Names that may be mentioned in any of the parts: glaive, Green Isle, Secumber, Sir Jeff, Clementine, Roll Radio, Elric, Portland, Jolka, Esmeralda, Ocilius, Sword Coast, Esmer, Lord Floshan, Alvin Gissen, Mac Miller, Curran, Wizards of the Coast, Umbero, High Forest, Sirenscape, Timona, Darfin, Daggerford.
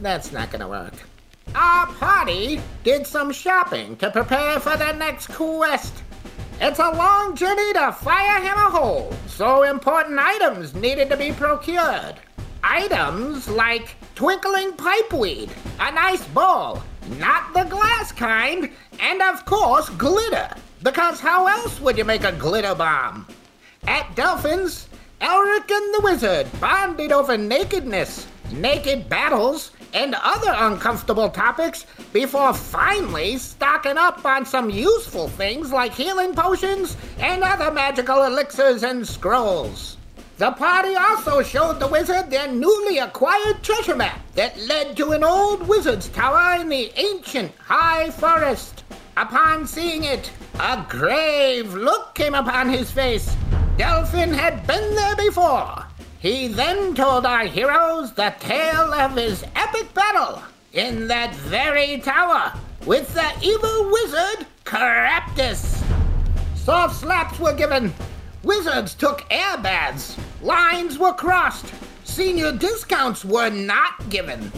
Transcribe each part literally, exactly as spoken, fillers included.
that's not gonna work. Our party did some shopping to prepare for the next quest. It's a long journey to Firehammer Hole, so important items needed to be procured. Items like twinkling pipeweed, an ice ball, not the glass kind, and of course glitter, because how else would you make a glitter bomb? At Delphin's, Elric and the Wizard bonded over nakedness, naked battles, and other uncomfortable topics before finally stocking up on some useful things like healing potions and other magical elixirs and scrolls. The party also showed the Wizard their newly acquired treasure map that led to an old wizard's tower in the ancient High Forest. Upon seeing it, a grave look came upon his face. Darfin had been there before. He then told our heroes the tale of his epic battle in that very tower with the evil wizard Caraptus. Soft slaps were given. Wizards took air baths. Lines were crossed. Senior discounts were not given.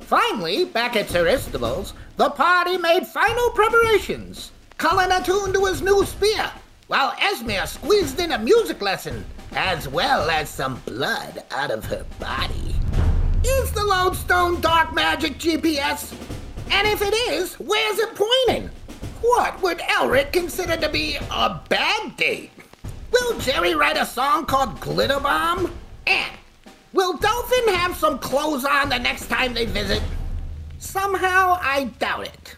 Finally, back at Ser Estibles, the party made final preparations. Cullen attuned to his new spear, while Esmer squeezed in a music lesson, as well as some blood out of her body. Is the lodestone dark magic G P S? And if it is, where's it pointing? What would Elric consider to be a bad date? Will Jerry write a song called Glitter Bomb? And will Delphin have some clothes on the next time they visit? Somehow I doubt it.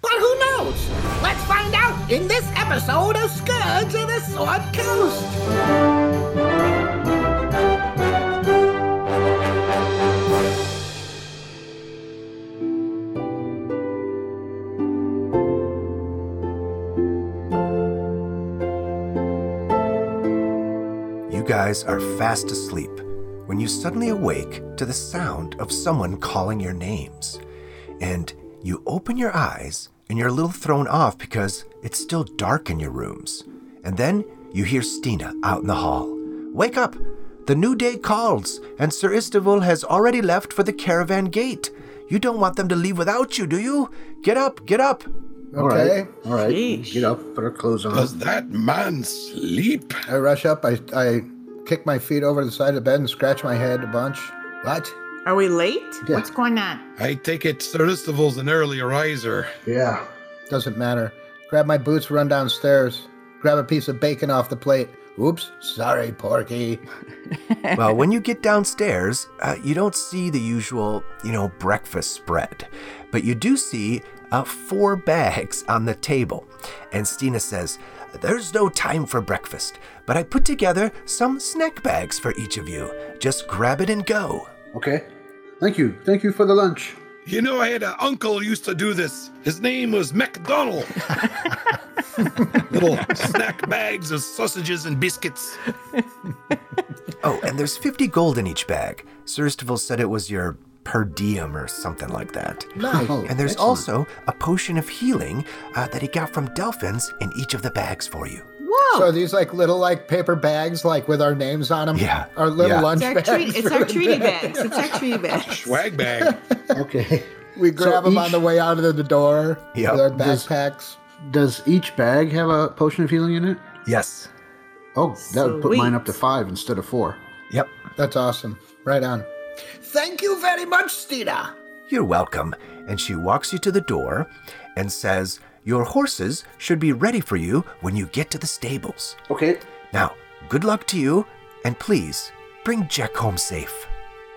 But who knows? Let's find out in this episode of Scourge of the Sword Coast. You guys are fast asleep when you suddenly awake to the sound of someone calling your names. And you open your eyes, and you're a little thrown off because it's still dark in your rooms. And then you hear Stina out in the hall. Wake up! The new day calls, and Sir Isteval has already left for the caravan gate. You don't want them to leave without you, do you? Get up, get up! Okay, all right. Sheesh. Get up, put her clothes on. Does that man sleep? I rush up, I, I kick my feet over the side of the bed and scratch my head a bunch. What? Are we late? Yeah. What's going on? I take it Sir Estival's an early riser. Yeah. Doesn't matter. Grab my boots, run downstairs. Grab a piece of bacon off the plate. Oops, sorry, Porky. Well, when you get downstairs, uh, you don't see the usual, you know, breakfast spread. But you do see uh, four bags on the table. And Stina says, "There's no time for breakfast, but I put together some snack bags for each of you. Just grab it and go." Okay. Thank you. Thank you for the lunch. You know, I had an uncle who used to do this. His name was McDonald. Little snack bags of sausages and biscuits. Oh, and there's fifty gold in each bag. Sir Isteval said it was your per diem or something like that. Nice. Oh, and there's excellent. Also a potion of healing uh, that he got from Delphin's in each of the bags for you. Whoa. So are these like little like paper bags like with our names on them? Yeah. Our little yeah. lunch bags. It's our, bags tre- it's our treaty bags. It's our treaty bags. Swag bag. Okay. We grab so them each... on the way out of the door yep. with our backpacks. Does, does each bag have a potion of healing in it? Yes. Oh, that would put mine up to five instead of four. Yep. That's awesome. Right on. Thank you very much, Stina. You're welcome. And she walks you to the door and says, "Your horses should be ready for you when you get to the stables." Okay. Now, good luck to you, and please, bring Jack home safe.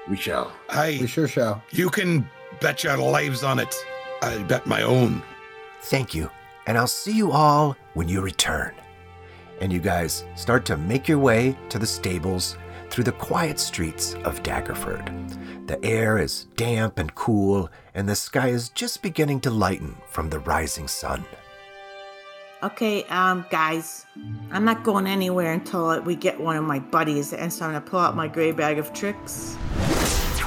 We shall. Aye. We sure shall. You can bet your lives on it. I'll bet my own. Thank you, and I'll see you all when you return. And you guys start to make your way to the stables through the quiet streets of Daggerford. The air is damp and cool, and the sky is just beginning to lighten from the rising sun. Okay, um, guys, I'm not going anywhere until we get one of my buddies, and so I'm going to pull out my gray bag of tricks.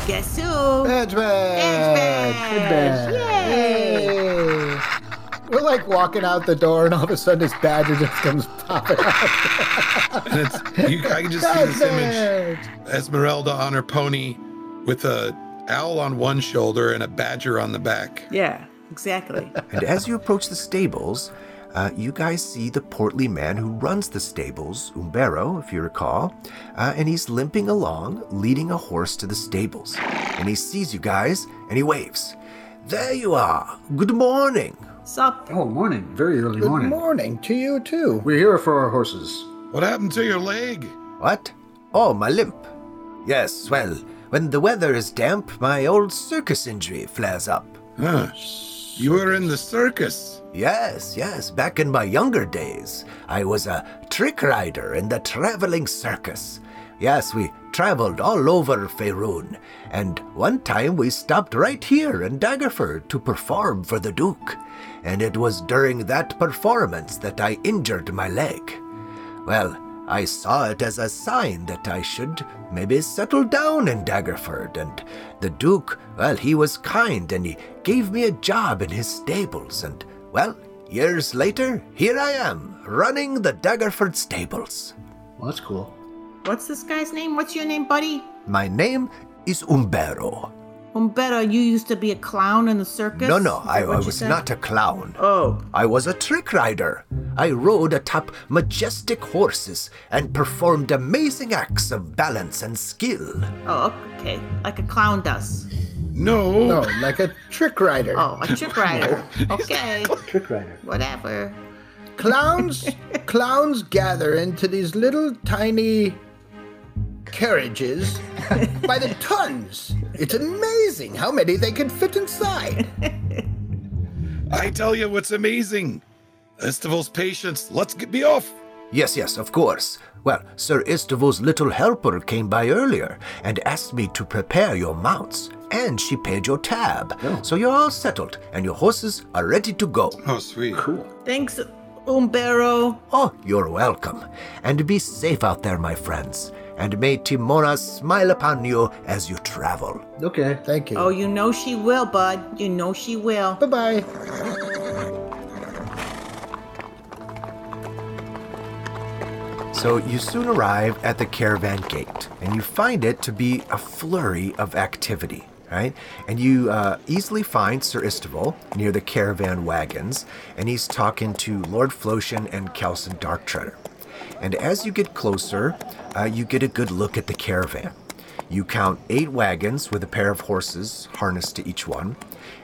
Guess who? Edge badge! Yay! We're like walking out the door, and all of a sudden, this badger just comes popping out. And it's, you, I can just see this image: Esmeralda on her pony, with a owl on one shoulder and a badger on the back. Yeah, exactly. And as you approach the stables, uh, you guys see the portly man who runs the stables, Umbero, if you recall, uh, and he's limping along, leading a horse to the stables. And he sees you guys, and he waves. There you are. Good morning. Sup? Oh, morning. Very early Good morning. Good morning to you, too. We're here for our horses. What happened to your leg? What? Oh, my limp. Yes, well... when the weather is damp, my old circus injury flares up. Huh. You were in the circus? Yes, yes. Back in my younger days, I was a trick rider in the traveling circus. Yes, we traveled all over Faerun, and one time we stopped right here in Daggerford to perform for the Duke. And it was during that performance that I injured my leg. Well, I saw it as a sign that I should maybe settle down in Daggerford, and the Duke, well, he was kind, and he gave me a job in his stables, and, well, years later, here I am, running the Daggerford stables. Well, that's cool. What's this guy's name? What's your name, buddy? My name is Umbero. Umbero, you used to be a clown in the circus? No, no, I, I was said? not a clown. Oh. I was a trick rider. I rode atop majestic horses and performed amazing acts of balance and skill. Oh, okay. Like a clown does. No. No, like a trick rider. Oh, a trick rider. Okay. Trick rider. Whatever. Clowns, clowns gather into these little tiny... carriages by the tons. It's amazing how many they can fit inside. I tell you what's amazing. Isteval's patience. Let's get me off. Yes, yes, of course. Well, Sir Isteval's little helper came by earlier and asked me to prepare your mounts, and she paid your tab. Oh. So you're all settled, and your horses are ready to go. Oh, sweet. Cool. Thanks, Umbero. Oh, you're welcome. And be safe out there, my friends. And may Timona smile upon you as you travel. Okay, thank you. Oh, you know she will, bud. You know she will. Bye-bye. So you soon arrive at the caravan gate, and you find it to be a flurry of activity, right? And you uh, easily find Sir Isteval near the caravan wagons, and he's talking to Lord Floshan and Kelson Darktreader. And as you get closer, uh, you get a good look at the caravan. You count eight wagons with a pair of horses harnessed to each one,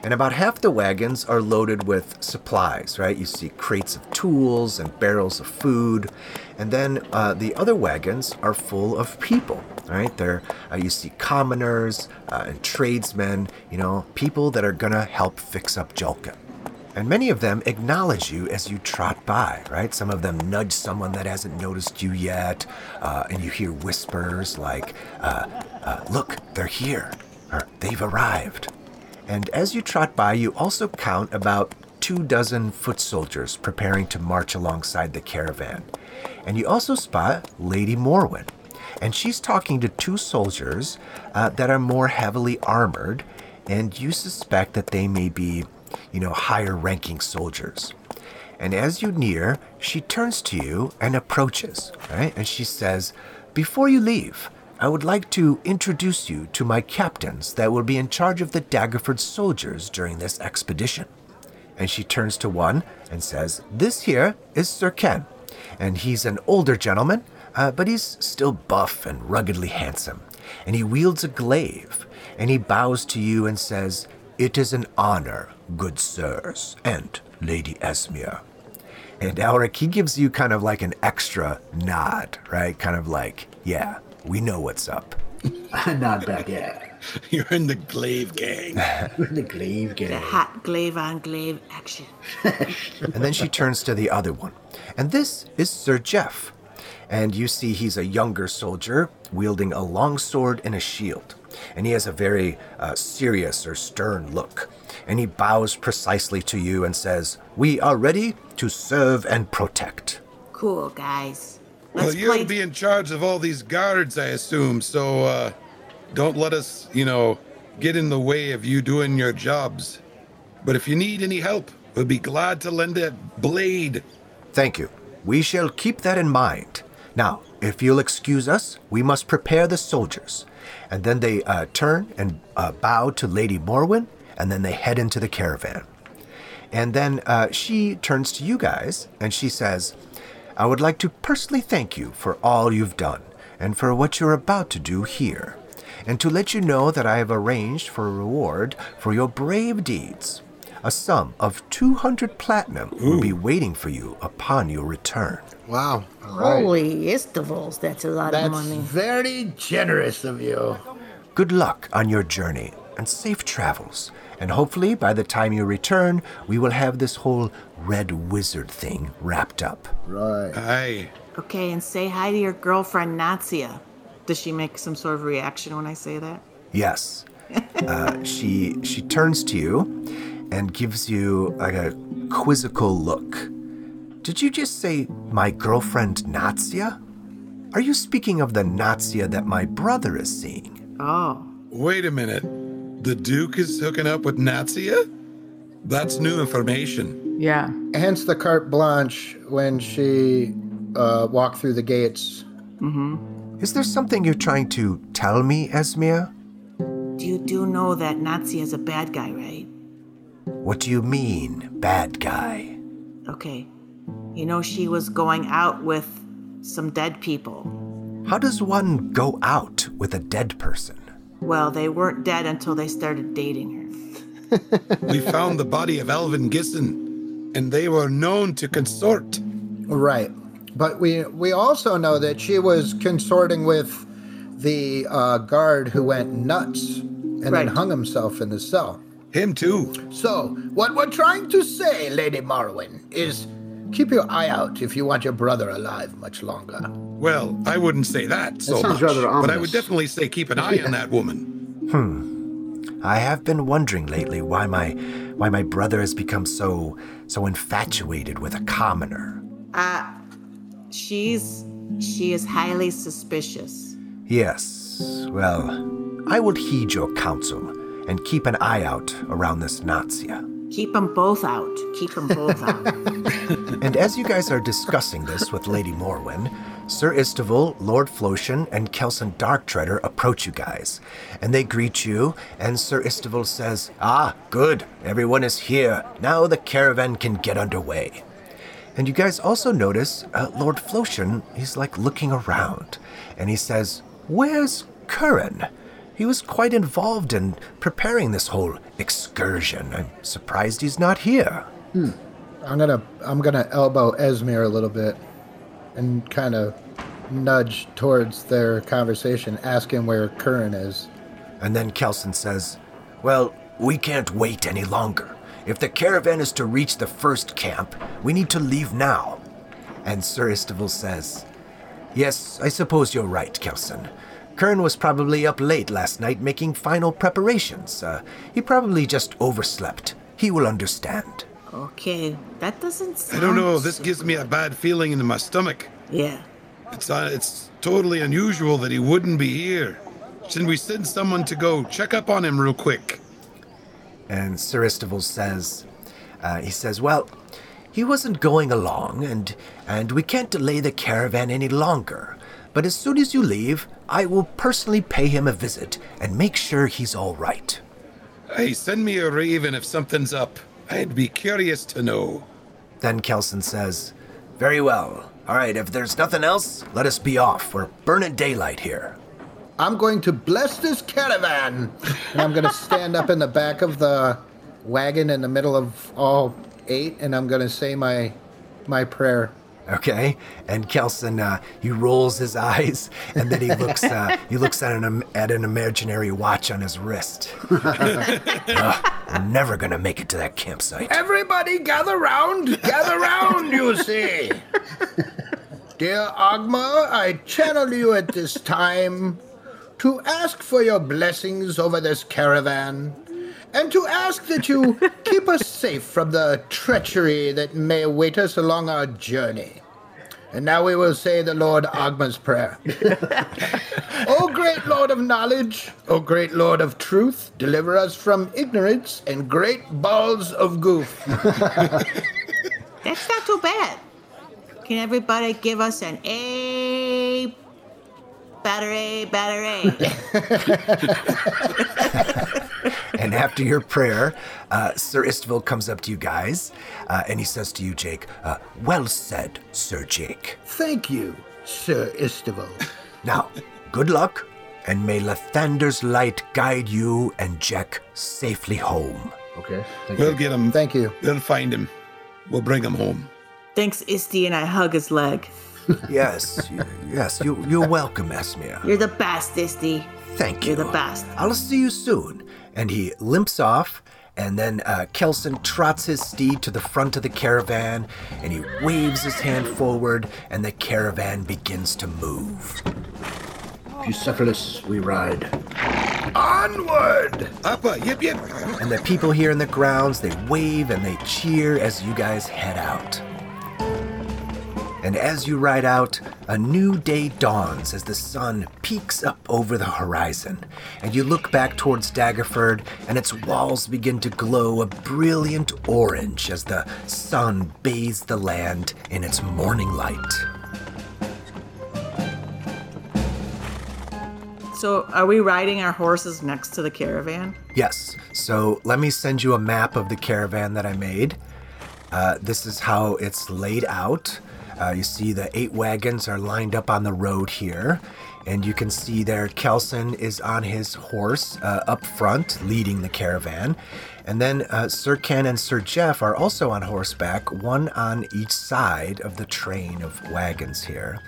and about half the wagons are loaded with supplies, right? You see crates of tools and barrels of food, and then uh, the other wagons are full of people, right? There, uh, you see commoners uh, and tradesmen, you know, people that are going to help fix up Jolka. And many of them acknowledge you as you trot by, right? Some of them nudge someone that hasn't noticed you yet, uh, and you hear whispers like, uh, uh, look, they're here, or they've arrived. And as you trot by, you also count about two dozen foot soldiers preparing to march alongside the caravan. And you also spot Lady Morwen, and she's talking to two soldiers uh, that are more heavily armored, and you suspect that they may be, you know, higher-ranking soldiers. And as you near, she turns to you and approaches, right? And she says, before you leave, I would like to introduce you to my captains that will be in charge of the Daggerford soldiers during this expedition. And she turns to one and says, this here is Sir Ken, and he's an older gentleman, uh, but he's still buff and ruggedly handsome. And he wields a glaive, and he bows to you and says, it is an honor, good sirs, and Lady Esmir. And Alric, he gives you kind of like an extra nod, right? Kind of like, yeah, we know what's up. Nod back, yeah. You're in the glaive gang. You're in the glaive gang. The hot glaive on glaive action. And then she turns to the other one. And this is Sir Jeff. And you see he's a younger soldier wielding a long sword and a shield. and he has a very uh, serious or stern look, and he bows precisely to you and says, "We are ready to serve and protect." Cool, guys. Let's well, you'll play... be in charge of all these guards, I assume, so uh, don't let us, you know, get in the way of you doing your jobs. But if you need any help, we'll be glad to lend a blade. Thank you. We shall keep that in mind. Now, if you'll excuse us, we must prepare the soldiers. And then they uh, turn and uh, bow to Lady Morwen, and then they head into the caravan. And then uh, she turns to you guys, and she says, "I would like to personally thank you for all you've done, and for what you're about to do here, and to let you know that I have arranged for a reward for your brave deeds. A sum of two hundred platinum Ooh. will be waiting for you upon your return." Wow. All right. Holy Isteval, that's a lot that's of money. That's very generous of you. Good luck on your journey, and safe travels. And hopefully, by the time you return, we will have this whole red wizard thing wrapped up. Right. Aye. Okay, and say hi to your girlfriend, Nazia. Does she make some sort of reaction when I say that? Yes. uh, she she turns to you and gives you like a quizzical look. "Did you just say my girlfriend, Nazia? Are you speaking of the Nazia that my brother is seeing?" Oh. Wait a minute. The Duke is hooking up with Nazia? That's new information. Yeah. Hence the carte blanche when she uh, walked through the gates. Mm-hmm. Is there something you're trying to tell me, Esmir? You do know that Nazi is a bad guy, right? What do you mean, bad guy? Okay. You know, she was going out with some dead people. How does one go out with a dead person? Well, they weren't dead until they started dating her. We found the body of Alvin Gissen, and they were known to consort. Right. But we we also know that she was consorting with the uh, guard who went nuts and right. then hung himself in the cell. Him too. So what we're trying to say, Lady Morwen, is keep your eye out if you want your brother alive much longer. Well, I wouldn't say that so that sounds much, rather ominous. But I would definitely say keep an eye yeah. on that woman. Hmm. I have been wondering lately why my why my brother has become so so infatuated with a commoner. Uh... She's, she is highly suspicious. Yes. Well, I will heed your counsel and keep an eye out around this Nazia. Keep them both out. Keep them both out. And as you guys are discussing this with Lady Morwen, Sir Isteval, Lord Floshan, and Kelson Darktreader approach you guys. And they greet you, and Sir Isteval says, "Ah, good. Everyone is here. Now the caravan can get underway." And you guys also notice uh, Lord Floshan, he's like looking around, and he says, "Where's Curran? He was quite involved in preparing this whole excursion. I'm surprised he's not here." Hmm. I'm gonna, I'm gonna elbow Esmir a little bit, and kind of nudge towards their conversation, asking where Curran is. And then Kelson says, "Well, we can't wait any longer. If the caravan is to reach the first camp, we need to leave now." And Sir Isteval says, "Yes, I suppose you're right, Kelson. Kern was probably up late last night making final preparations. Uh, he probably just overslept. He will understand." Okay, that doesn't sound... I don't know, this gives me a bad feeling in my stomach. Yeah. It's, uh, it's totally unusual that he wouldn't be here. Shouldn't we send someone to go check up on him real quick? And Sir Isteval says, uh, he says, "Well, he wasn't going along, and and we can't delay the caravan any longer. But as soon as you leave, I will personally pay him a visit and make sure he's all right." Hey, send me a raven if something's up. I'd be curious to know. Then Kelson says, "Very well. All right, if there's nothing else, let us be off. We're burning daylight here." I'm going to bless this caravan. And I'm going to stand up in the back of the wagon in the middle of all eight, and I'm going to say my my prayer. Okay. And Kelson, uh, he rolls his eyes, and then he looks uh, he looks at an at an imaginary watch on his wrist. uh, I'm never going to make it to that campsite. Everybody gather round. Gather round, you see. "Dear Ogma, I channel you at this time to ask for your blessings over this caravan, and to ask that you keep us safe from the treachery that may await us along our journey. And now we will say the Lord Ogma's prayer. O great Lord of knowledge, O great Lord of truth, deliver us from ignorance and great balls of goof. That's not too bad. Can everybody give us an A? Battery, battery. And after your prayer, uh, Sir Isteval comes up to you guys, uh, and he says to you, Jake, uh, well said, Sir Jake. Thank you, Sir Isteval. Now, good luck, and may Lathander's light guide you and Jack safely home. Okay. Thank we'll you. Get him. Thank you. We'll find him. We'll bring him home. Thanks, Isti, and I hug his leg. Yes, you, yes, you, you're welcome, Esmir. You're the best, Isti. Thank you. You're the best. I'll see you soon. And he limps off, and then uh, Kelson trots his steed to the front of the caravan, and he waves his hand forward, and the caravan begins to move. Bucephalus, we ride. Onward! Upper, yip, yip. And the people here in the grounds, they wave and they cheer as you guys head out. And as you ride out, a new day dawns as the sun peaks up over the horizon. And you look back towards Daggerford, and its walls begin to glow a brilliant orange as the sun bathes the land in its morning light. So are we riding our horses next to the caravan? Yes. So let me send you a map of the caravan that I made. Uh, this is how it's laid out. Uh, you see the eight wagons are lined up on the road here, and you can see there Kelson is on his horse uh, up front leading the caravan, and then uh, Sir Ken and Sir Jeff are also on horseback, one on each side of the train of wagons here.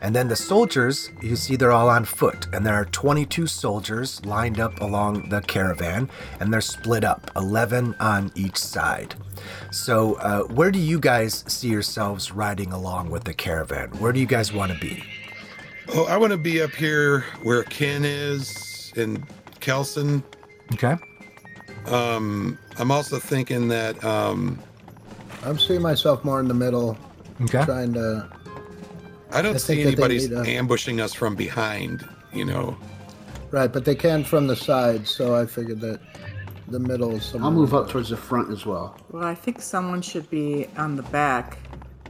And then the soldiers, you see they're all on foot, and there are twenty-two soldiers lined up along the caravan, and they're split up, eleven on each side. So uh, where do you guys see yourselves riding along with the caravan? Where do you guys want to be? Oh, I want to be up here where Ken is and Kelson. Okay. Um, I'm also thinking that... Um, I'm seeing myself more in the middle. Okay. Trying to... I don't I see anybody's need, uh, ambushing us from behind, you know. Right, but they can from the side, so I figured that the middle is somewhere. I'll move up towards the front as well. Well, I think someone should be on the back.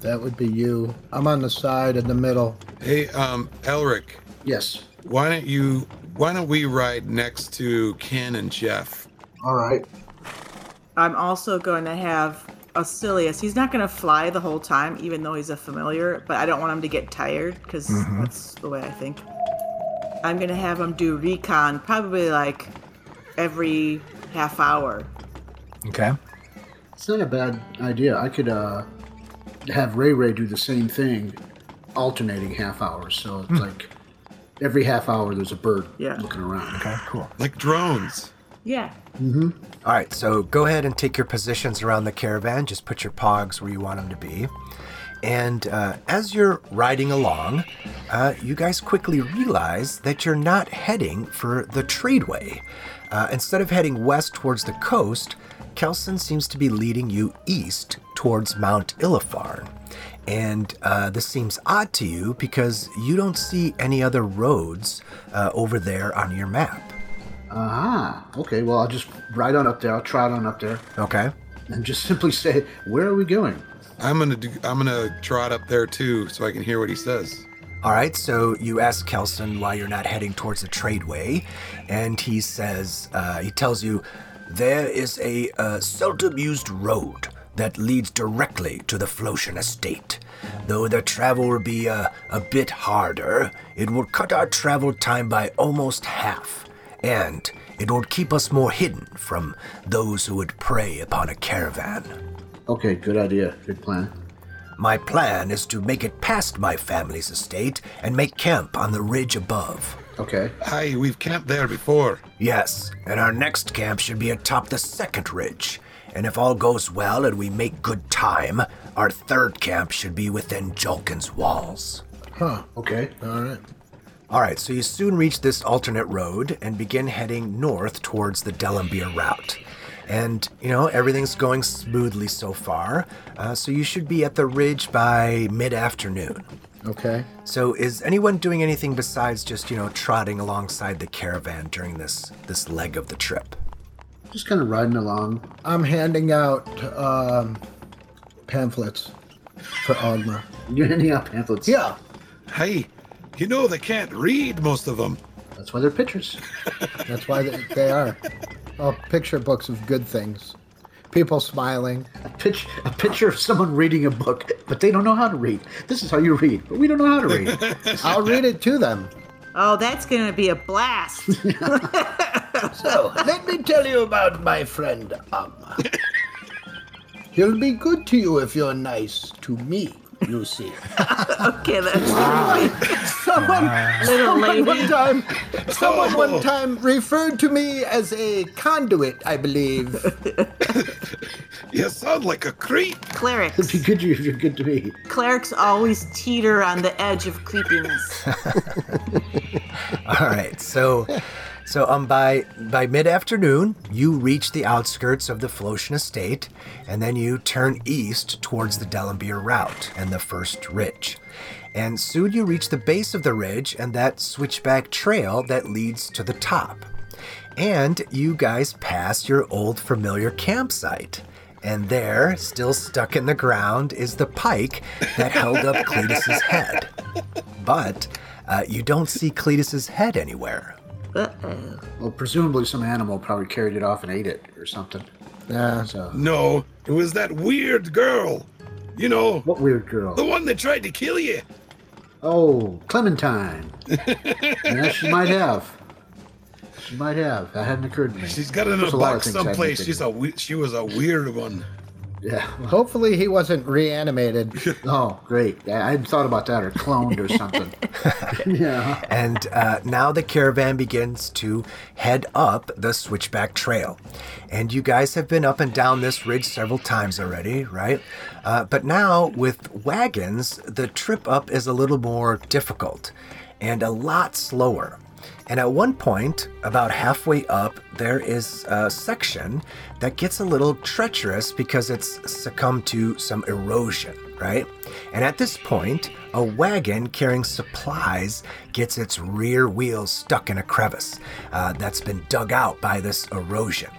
That would be you. I'm on the side in the middle. Hey, um, Elric. Yes. Why don't you, why don't we ride next to Ken and Jeff? All right. I'm also going to have Ocilius. He's not going to fly the whole time, even though he's a familiar, but I don't want him to get tired, because mm-hmm. that's the way I think. I'm going to have him do recon probably like every half hour. Okay. It's not a bad idea. I could uh, have Ray Ray do the same thing, alternating half hours. So it's mm. like every half hour there's a bird yeah. looking around. Okay, cool. Like drones. Yeah. Mm-hmm. All right, so go ahead and take your positions around the caravan. Just put your pogs where you want them to be. And uh, as you're riding along, uh, you guys quickly realize that you're not heading for the tradeway. Uh, instead of heading west towards the coast, Kelson seems to be leading you east towards Mount Illifarn. And uh, this seems odd to you because you don't see any other roads uh, over there on your map. Ah, uh-huh. Okay, well, I'll just ride on up there. I'll trot on up there. Okay. And just simply say, where are we going? I'm going to I'm gonna trot up there, too, so I can hear what he says. All right, so you ask Kelson why you're not heading towards the tradeway, and he says, uh, he tells you, there is a uh, seldom-used road that leads directly to the Floshan Estate. Though the travel will be uh, a bit harder, it will cut our travel time by almost half. And it will keep us more hidden from those who would prey upon a caravan. Okay, good idea. Good plan. My plan is to make it past my family's estate and make camp on the ridge above. Okay. Aye, we've camped there before. Yes, and our next camp should be atop the second ridge. And if all goes well and we make good time, our third camp should be within Jolkin's walls. Huh, okay. All right. Alright, so you soon reach this alternate road and begin heading north towards the Delambeer route. And, you know, everything's going smoothly so far, uh, so you should be at the ridge by mid-afternoon. Okay. So is anyone doing anything besides just, you know, trotting alongside the caravan during this, this leg of the trip? Just kind of riding along. I'm handing out um, pamphlets for Ogma. You're handing out pamphlets? Yeah. Hey, you know they can't read, most of them. That's why they're pictures. That's why they, they are. Oh, picture books of good things. People smiling. A, pitch, a picture of someone reading a book, but they don't know how to read. This is how you read, but we don't know how to read. I'll read it to them. Oh, that's going to be a blast. So, let me tell you about my friend Ogma. He'll be good to you if you're nice to me, you see. Okay, that's right. Someone, wow. someone, someone, one time, someone oh. one time referred to me as a conduit, I believe. You sound like a creep. Clerics. It'd be good if you're good to me. Clerics always teeter on the edge of creepiness. All right, so... So um, by by mid-afternoon, you reach the outskirts of the Floshan Estate, and then you turn east towards the Delambeer route and the first ridge. And soon you reach the base of the ridge and that switchback trail that leads to the top. And you guys pass your old familiar campsite. And there, still stuck in the ground, is the pike that held up Cletus's head. But uh, you don't see Cletus's head anywhere. Uh-oh. Well, presumably some animal probably carried it off and ate it or something. Yeah. So. No, it was that weird girl. You know. What weird girl? The one that tried to kill you. Oh, Clementine. Yeah, she might have. She might have. That hadn't occurred to me. She's got in a box someplace. She's a, she was a weird one. Yeah. Well, hopefully he wasn't reanimated. Oh, great. I hadn't thought about that, or cloned or something. Yeah. And uh, now the caravan begins to head up the switchback trail. And you guys have been up and down this ridge several times already, right? Uh, but now with wagons, the trip up is a little more difficult and a lot slower. And at one point, about halfway up, there is a section that gets a little treacherous because it's succumbed to some erosion, right? And at this point, a wagon carrying supplies gets its rear wheel stuck in a crevice uh, that's been dug out by this erosion.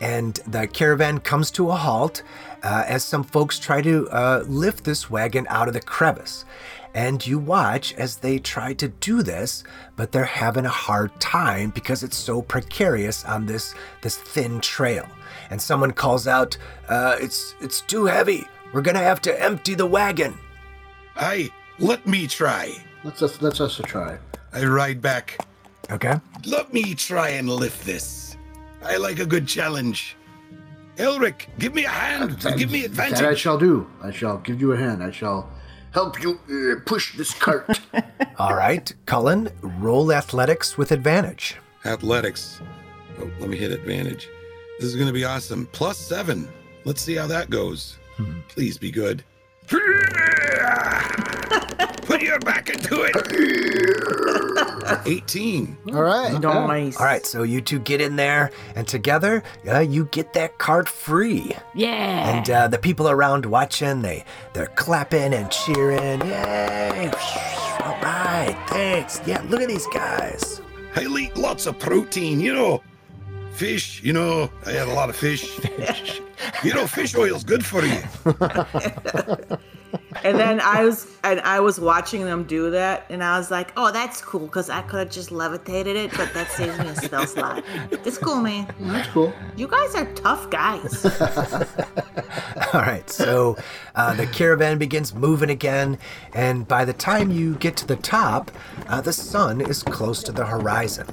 And the caravan comes to a halt uh, as some folks try to uh, lift this wagon out of the crevice. And you watch as they try to do this, but they're having a hard time because it's so precarious on this this thin trail. And someone calls out, uh, it's it's too heavy. We're going to have to empty the wagon. Aye, let me try. Let's us, let's us try. I ride back. Okay. Let me try and lift this. I like a good challenge. Elric, give me a hand. That, give me advantage. That I shall do. I shall give you a hand. I shall... help you uh, push this cart. All right, Cullen, roll athletics with advantage. Athletics. Oh, let me hit advantage. This is going to be awesome. Plus seven. Let's see how that goes. Hmm. Please be good. Put your back into it. eighteen. All right. Nice. All right, so you two get in there, and together uh, you get that cart free. Yeah. And uh, the people around watching, they, they're clapping and cheering. Yay. All right, thanks. Yeah, look at these guys. I eat lots of protein, you know. Fish, you know, I had a lot of fish. You know, fish oil's good for you. And then I was and I was watching them do that, and I was like, oh, that's cool, because I could have just levitated it, but that saves me a spell slot. That's cool, man. That's cool. You guys are tough guys. All right, so uh, the caravan begins moving again, and by the time you get to the top, uh, the sun is close to the horizon.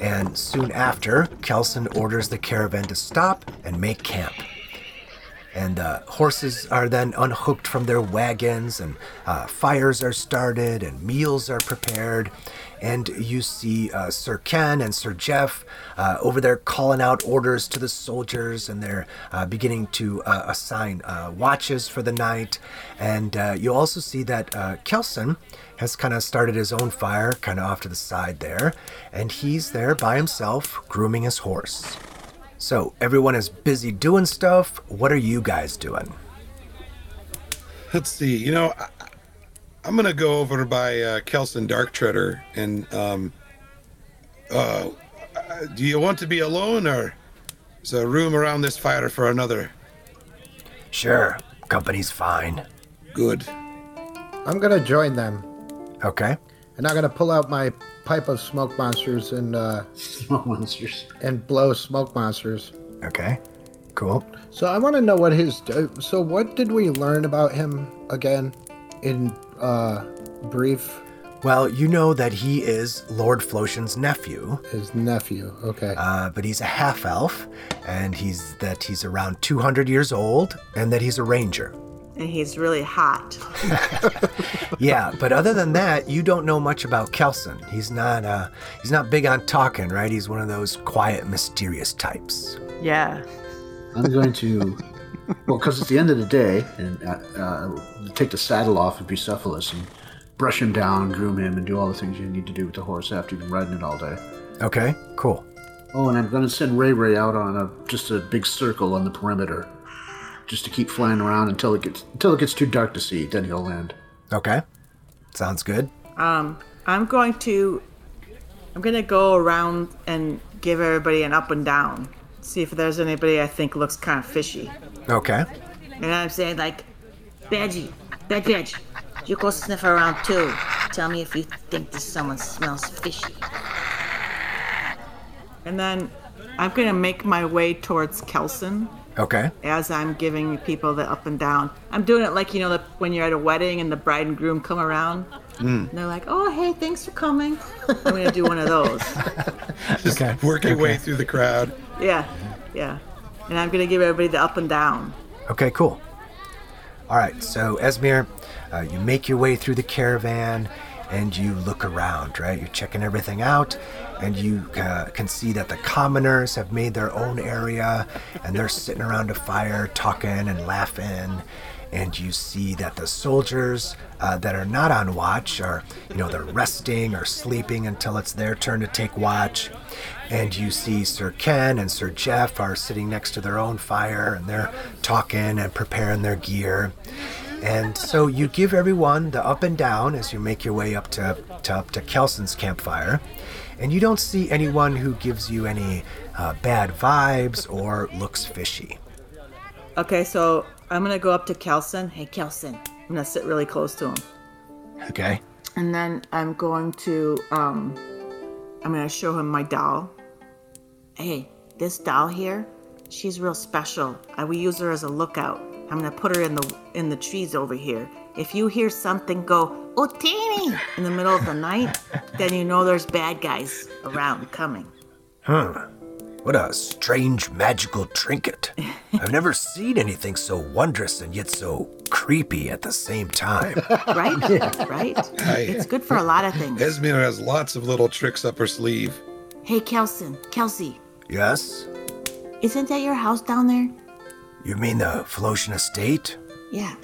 And soon after, Kelson orders the caravan to stop and make camp. and uh, horses are then unhooked from their wagons, and uh, fires are started, and meals are prepared. And you see uh, Sir Ken and Sir Jeff uh, over there calling out orders to the soldiers, and they're uh, beginning to uh, assign uh, watches for the night. And uh, you also see that uh, Kelson has kind of started his own fire, kind of off to the side there, and he's there by himself grooming his horse. So everyone is busy doing stuff. What are you guys doing? Let's see. You know, I- I'm gonna go over by uh, Kelson Darktreader and um, uh, do you want to be alone, or is there room around this fire for another? Sure, company's fine. Good. I'm gonna join them. Okay. And I'm gonna pull out my pipe of smoke monsters and uh, smoke monsters and blow smoke monsters. Okay. Cool. So I want to know what his. So what did we learn about him again? In uh, brief? Well, you know that he is Lord Floshan's nephew. His nephew, okay. Uh, but he's a half-elf, and he's that he's around two hundred years old, and that he's a ranger. And he's really hot. Yeah, but other than that, you don't know much about Kelson. He's not uh, he's not big on talking, right? He's one of those quiet, mysterious types. Yeah. I'm going to... Well, because it's the end of the day, and uh, uh, take the saddle off of Bucephalus and brush him down, groom him, and do all the things you need to do with the horse after you've been riding it all day. Okay, cool. Oh, and I'm going to send Ray Ray out on a, just a big circle on the perimeter, just to keep flying around until it gets until it gets too dark to see. Then he'll land. Okay, sounds good. Um, I'm going to I'm going to go around and give everybody an up and down. See if there's anybody I think looks kind of fishy. Okay. You know what I'm saying? Like, Badgie, Bad Badgie, you go sniff around too. Tell me if you think this someone smells fishy. And then I'm going to make my way towards Kelson. Okay. As I'm giving people the up and down. I'm doing it like, you know, the, when you're at a wedding and the bride and groom come around. Mm. And they're like, oh, hey, thanks for coming. I'm going to do one of those. Just okay. work your okay. way through the crowd. Yeah, yeah. And I'm going to give everybody the up and down. Okay, cool. All right, so Esmir, uh, you make your way through the caravan and you look around, right? You're checking everything out, and you uh, can see that the commoners have made their own area, and they're sitting around a fire talking and laughing. And you see that the soldiers uh, that are not on watch are, you know, they're resting or sleeping until it's their turn to take watch. And you see Sir Ken and Sir Jeff are sitting next to their own fire, and they're talking and preparing their gear. And so you give everyone the up and down as you make your way up to, to up to Kelson's campfire. And you don't see anyone who gives you any uh, bad vibes or looks fishy. Okay, so... I'm going to go up to Kelson. Hey, Kelson. I'm going to sit really close to him. Okay. And then I'm going to, um, I'm going to show him my doll. Hey, this doll here, she's real special. I will use her as a lookout. I'm going to put her in the in the trees over here. If you hear something go, Otini, in the middle of the night, then you know there's bad guys around coming. Huh. What a strange magical trinket. I've never seen anything so wondrous and yet so creepy at the same time. Right? Yeah. Right? I, it's good for a lot of things. Esmir has lots of little tricks up her sleeve. Hey, Kelson. Kelsey. Yes? Isn't that your house down there? You mean the Floshan Estate? Yeah.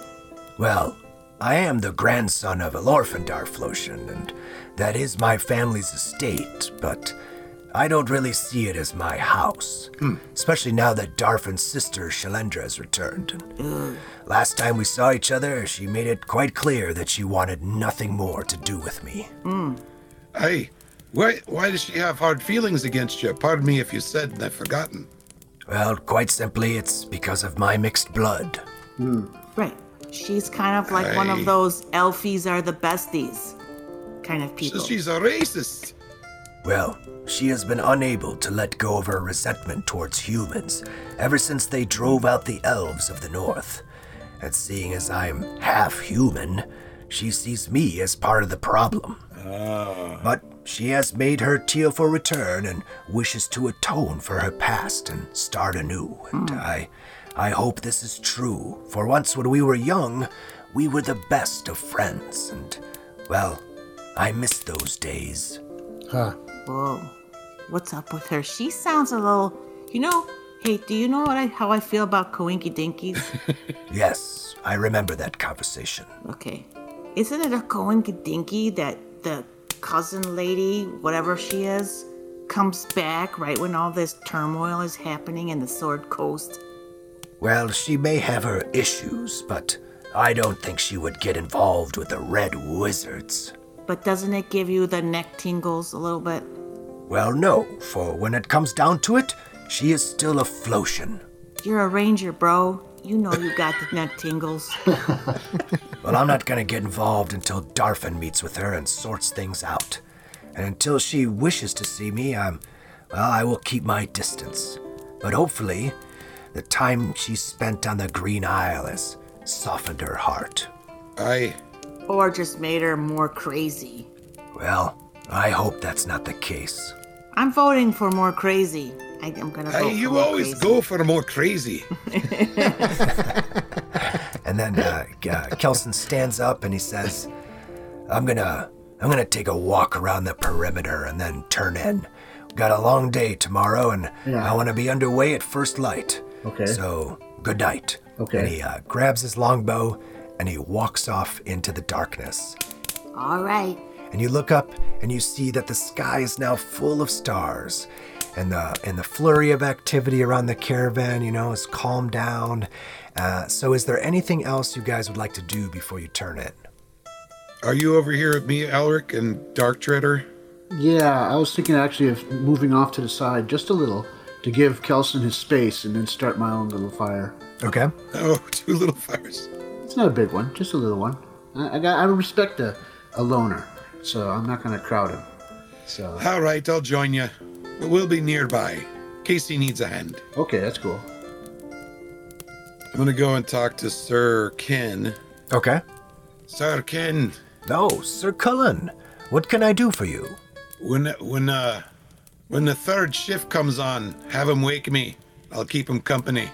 Well, I am the grandson of Elorfindar Floshan, and that is my family's estate, but... I don't really see it as my house, mm. especially now that Darfin's sister Shalendra has returned. Mm. Last time we saw each other, she made it quite clear that she wanted nothing more to do with me. Mm. Hey, why, why does she have hard feelings against you? Pardon me if you said and I've forgotten. Well, quite simply, it's because of my mixed blood. Mm. Right. She's kind of like Aye. one of those elfies are the besties kind of people. So she's a racist. Well, she has been unable to let go of her resentment towards humans ever since they drove out the elves of the north. And seeing as I'm half human, she sees me as part of the problem. Uh. But She has made her tearful return and wishes to atone for her past and start anew. And mm. I, I hope this is true. For once when we were young, we were the best of friends. And, well, I miss those days. Huh. Whoa. What's up with her? She sounds a little... You know, hey, do you know what I, how I feel about Coinky Dinkies? Yes, I remember that conversation. Okay. Isn't it a Coinky Dinky that the cousin lady, whatever she is, comes back right when all this turmoil is happening in the Sword Coast? Well, she may have her issues, but I don't think she would get involved with the Red Wizards. But doesn't it give you the neck tingles a little bit? Well, no, for when it comes down to it, she is still a Floshan. You're a ranger, bro. You know you got the neck tingles. Well, I'm not going to get involved until Darfin meets with her and sorts things out. And until she wishes to see me, I'm, well, I will keep my distance. But hopefully, the time she spent on the Green Isle has softened her heart. I... Or just made her more crazy. Well, I hope that's not the case. I'm voting for more crazy. I, I'm going to vote I, you for more always crazy. Go for more crazy. And then uh, uh, Kelson stands up and he says, I'm going to I'm gonna take a walk around the perimeter and then turn in. We've got a long day tomorrow, and yeah. I want to be underway at first light. Okay. So, good night. Okay. And he uh, grabs his longbow and he walks off into the darkness. All right. And you look up and you see that the sky is now full of stars. And the and the flurry of activity around the caravan, you know, has calmed down. Uh, so is there anything else you guys would like to do before you turn in? Are you over here with me, Alric, and Darktreader? Yeah, I was thinking actually of moving off to the side just a little to give Kelson his space and then start my own little fire. Okay. Oh, two little fires. It's not a big one, just a little one. I, I, I respect a, a loner, so I'm not going to crowd him. So. All right, I'll join you. But we'll be nearby, in case he needs a hand. Okay, that's cool. I'm going to go and talk to Sir Ken. Okay. Sir Ken. No, Sir Cullen. What can I do for you? When when uh, when the third shift comes on, have him wake me. I'll keep him company.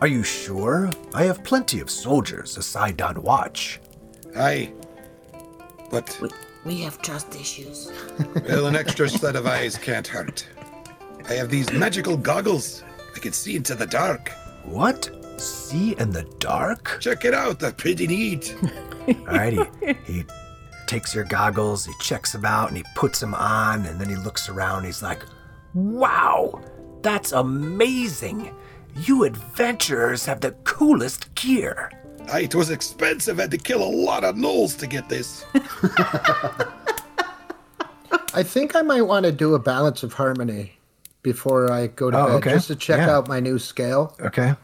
Are you sure? I have plenty of soldiers assigned on watch. Aye. But... We, we have trust issues. Well, an extra set of eyes can't hurt. I have these magical goggles. I can see into the dark. What? See in the dark? Check it out. They're pretty neat. Alrighty. He takes your goggles, he checks them out, and he puts them on, and then he looks around. He's like, wow, that's amazing. You adventurers have the coolest gear. Aye, it was expensive. I had to kill a lot of gnolls to get this. I think I might want to do a balance of harmony before I go to oh, bed, okay. just to check yeah. out my new scale. Okay.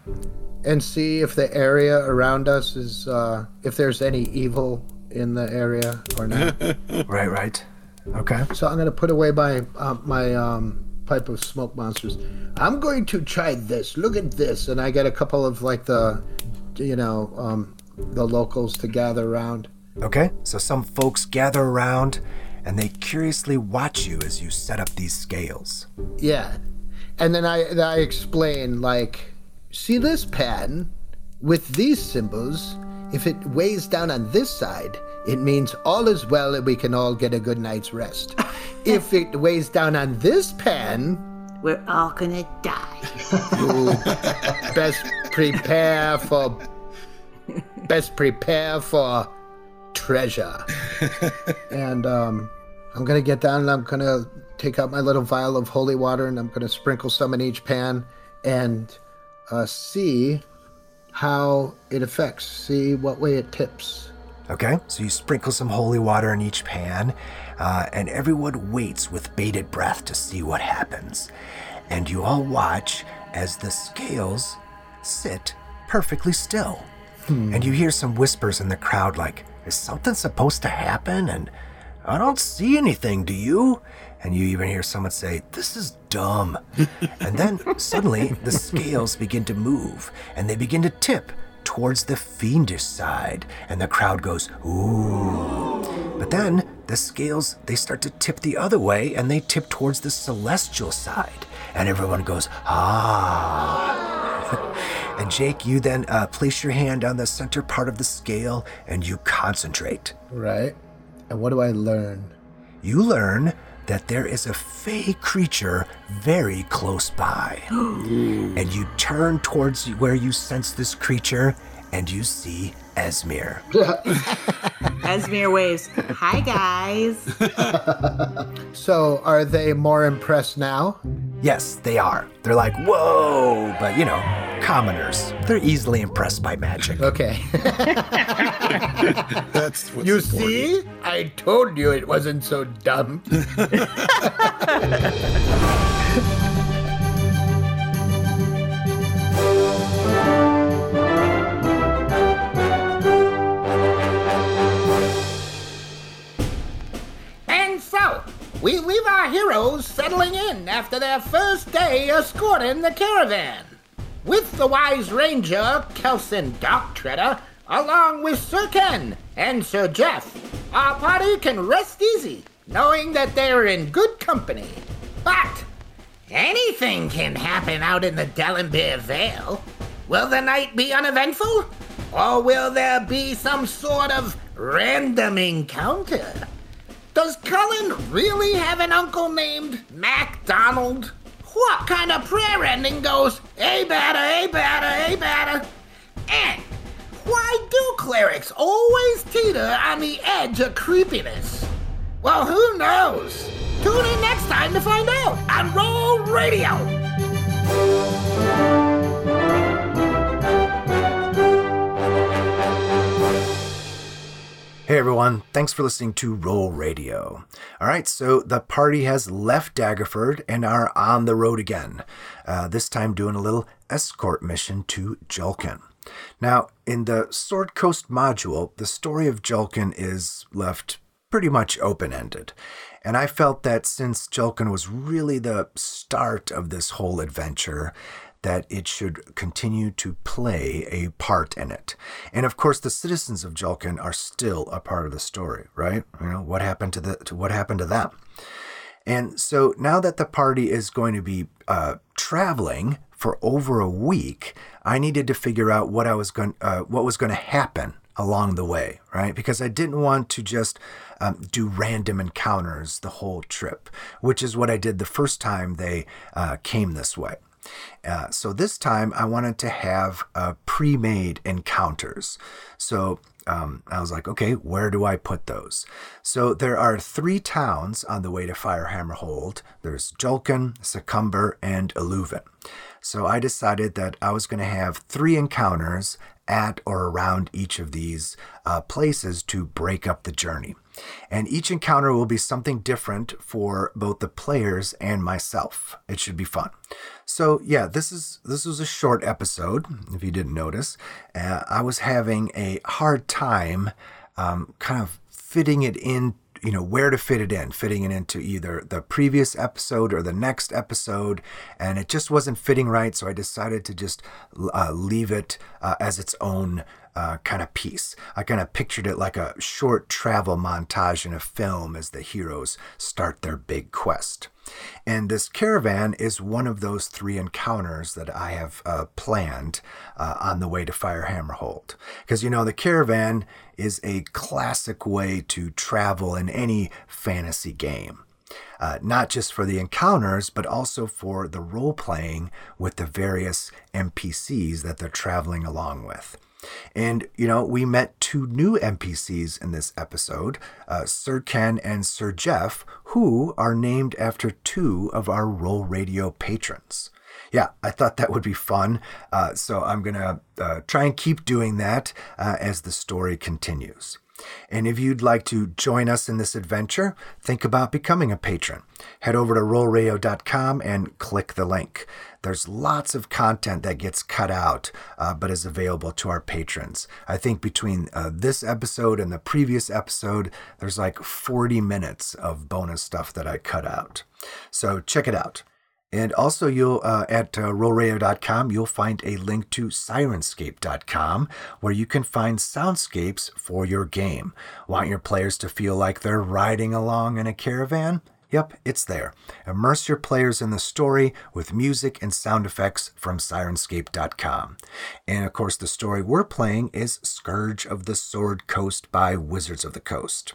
And see if the area around us is, uh, if there's any evil in the area or not. Right, right. Okay. So I'm going to put away my, uh, my, um, pipe of smoke monsters. I'm going to try this. Look at this. And I get a couple of like the, you know, um, the locals to gather around. Okay. So some folks gather around and they curiously watch you as you set up these scales. Yeah. And then I, I explain like, see this pattern with these symbols. If it weighs down on this side, it means all is well and we can all get a good night's rest. If it weighs down on this pan, we're all gonna die. You best prepare for best prepare for treasure. And um, I'm gonna get down and I'm gonna take out my little vial of holy water and I'm gonna sprinkle some in each pan and uh, see how it affects, see what way it tips. Okay, so you sprinkle some holy water in each pan, uh, and everyone waits with bated breath to see what happens. And you all watch as the scales sit perfectly still. Hmm. And you hear some whispers in the crowd like, is something supposed to happen? And I don't see anything, do you? And you even hear someone say, this is dumb. And then suddenly the scales begin to move, and they begin to tip towards the fiendish side, and the crowd goes, ooh. But then the scales, they start to tip the other way, and they tip towards the celestial side. And everyone goes, ah. And Jake, you then uh, place your hand on the center part of the scale, and you concentrate. Right. And what do I learn? You learn that there is a fey creature very close by. And you turn towards where you sense this creature, and you see Esmir. Esmir waves, hi guys. So are they more impressed now? Yes, they are. They're like, whoa, but you know, commoners. They're easily impressed by magic. Okay. That's what's You important. See? I told you it wasn't so dumb. We leave our heroes settling in after their first day escorting the caravan. With the wise ranger, Kelson Darktreader, along with Sir Ken and Sir Jeff, our party can rest easy, knowing that they are in good company. But anything can happen out in the Delamere Vale. Will the night be uneventful? Or will there be some sort of random encounter? Does Cullen really have an uncle named MacDonald? What kind of prayer ending goes, "Hey batter, hey batter, hey batter"? And why do clerics always teeter on the edge of creepiness? Well, who knows? Tune in next time to find out on Roll Radio. Hey everyone, thanks for listening to Roll Radio. All right, so the party has left Daggerford and are on the road again, uh, this time doing a little escort mission to Jolka. Now, in the Sword Coast module, the story of Jolka is left pretty much open-ended. And I felt that since Jolka was really the start of this whole adventure, that it should continue to play a part in it. And of course, the citizens of Jolka are still a part of the story, right? You know, what happened to the to what happened to them? And so now that the party is going to be uh, traveling for over a week, I needed to figure out what I was going uh, what was going to happen along the way, right? Because I didn't want to just um, do random encounters the whole trip, which is what I did the first time they uh, came this way. Uh, so this time I wanted to have uh, pre-made encounters. So um, I was like, okay, where do I put those? So there are three towns on the way to Firehammer Hold. There's Jolka, Secumber, and Eluvin. So I decided that I was going to have three encounters at or around each of these uh, places to break up the journey. And each encounter will be something different for both the players and myself. It should be fun. So yeah, this is this was a short episode, if you didn't notice. Uh, I was having a hard time um, kind of fitting it in, you know, where to fit it in, fitting it into either the previous episode or the next episode, and it just wasn't fitting right, so I decided to just uh, leave it uh, as its own Uh, kind of piece. I kind of pictured it like a short travel montage in a film as the heroes start their big quest. And this caravan is one of those three encounters that I have uh, planned uh, on the way to Firehammer Hold. Because, you know, the caravan is a classic way to travel in any fantasy game. Uh, not just for the encounters, but also for the role-playing with the various N P Cs that they're traveling along with. And, you know, we met two new N P Cs in this episode, uh, Sir Ken and Sir Jeff, who are named after two of our Roll Radio patrons. Yeah, I thought that would be fun, uh, so I'm going to uh, try and keep doing that uh, as the story continues. And if you'd like to join us in this adventure, think about becoming a patron. Head over to roll radio dot com and click the link. There's lots of content that gets cut out, uh, but is available to our patrons. I think between uh, this episode and the previous episode, there's like forty minutes of bonus stuff that I cut out. So check it out. And also, you'll uh, at uh, roll radio dot com, you'll find a link to sirenscape dot com, where you can find soundscapes for your game. Want your players to feel like they're riding along in a caravan? Yep, it's there. Immerse your players in the story with music and sound effects from sirenscape dot com. And of course, the story we're playing is Scourge of the Sword Coast by Wizards of the Coast.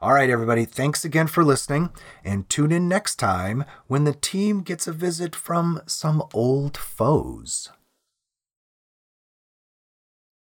All right, everybody, thanks again for listening, and tune in next time when the team gets a visit from some old foes.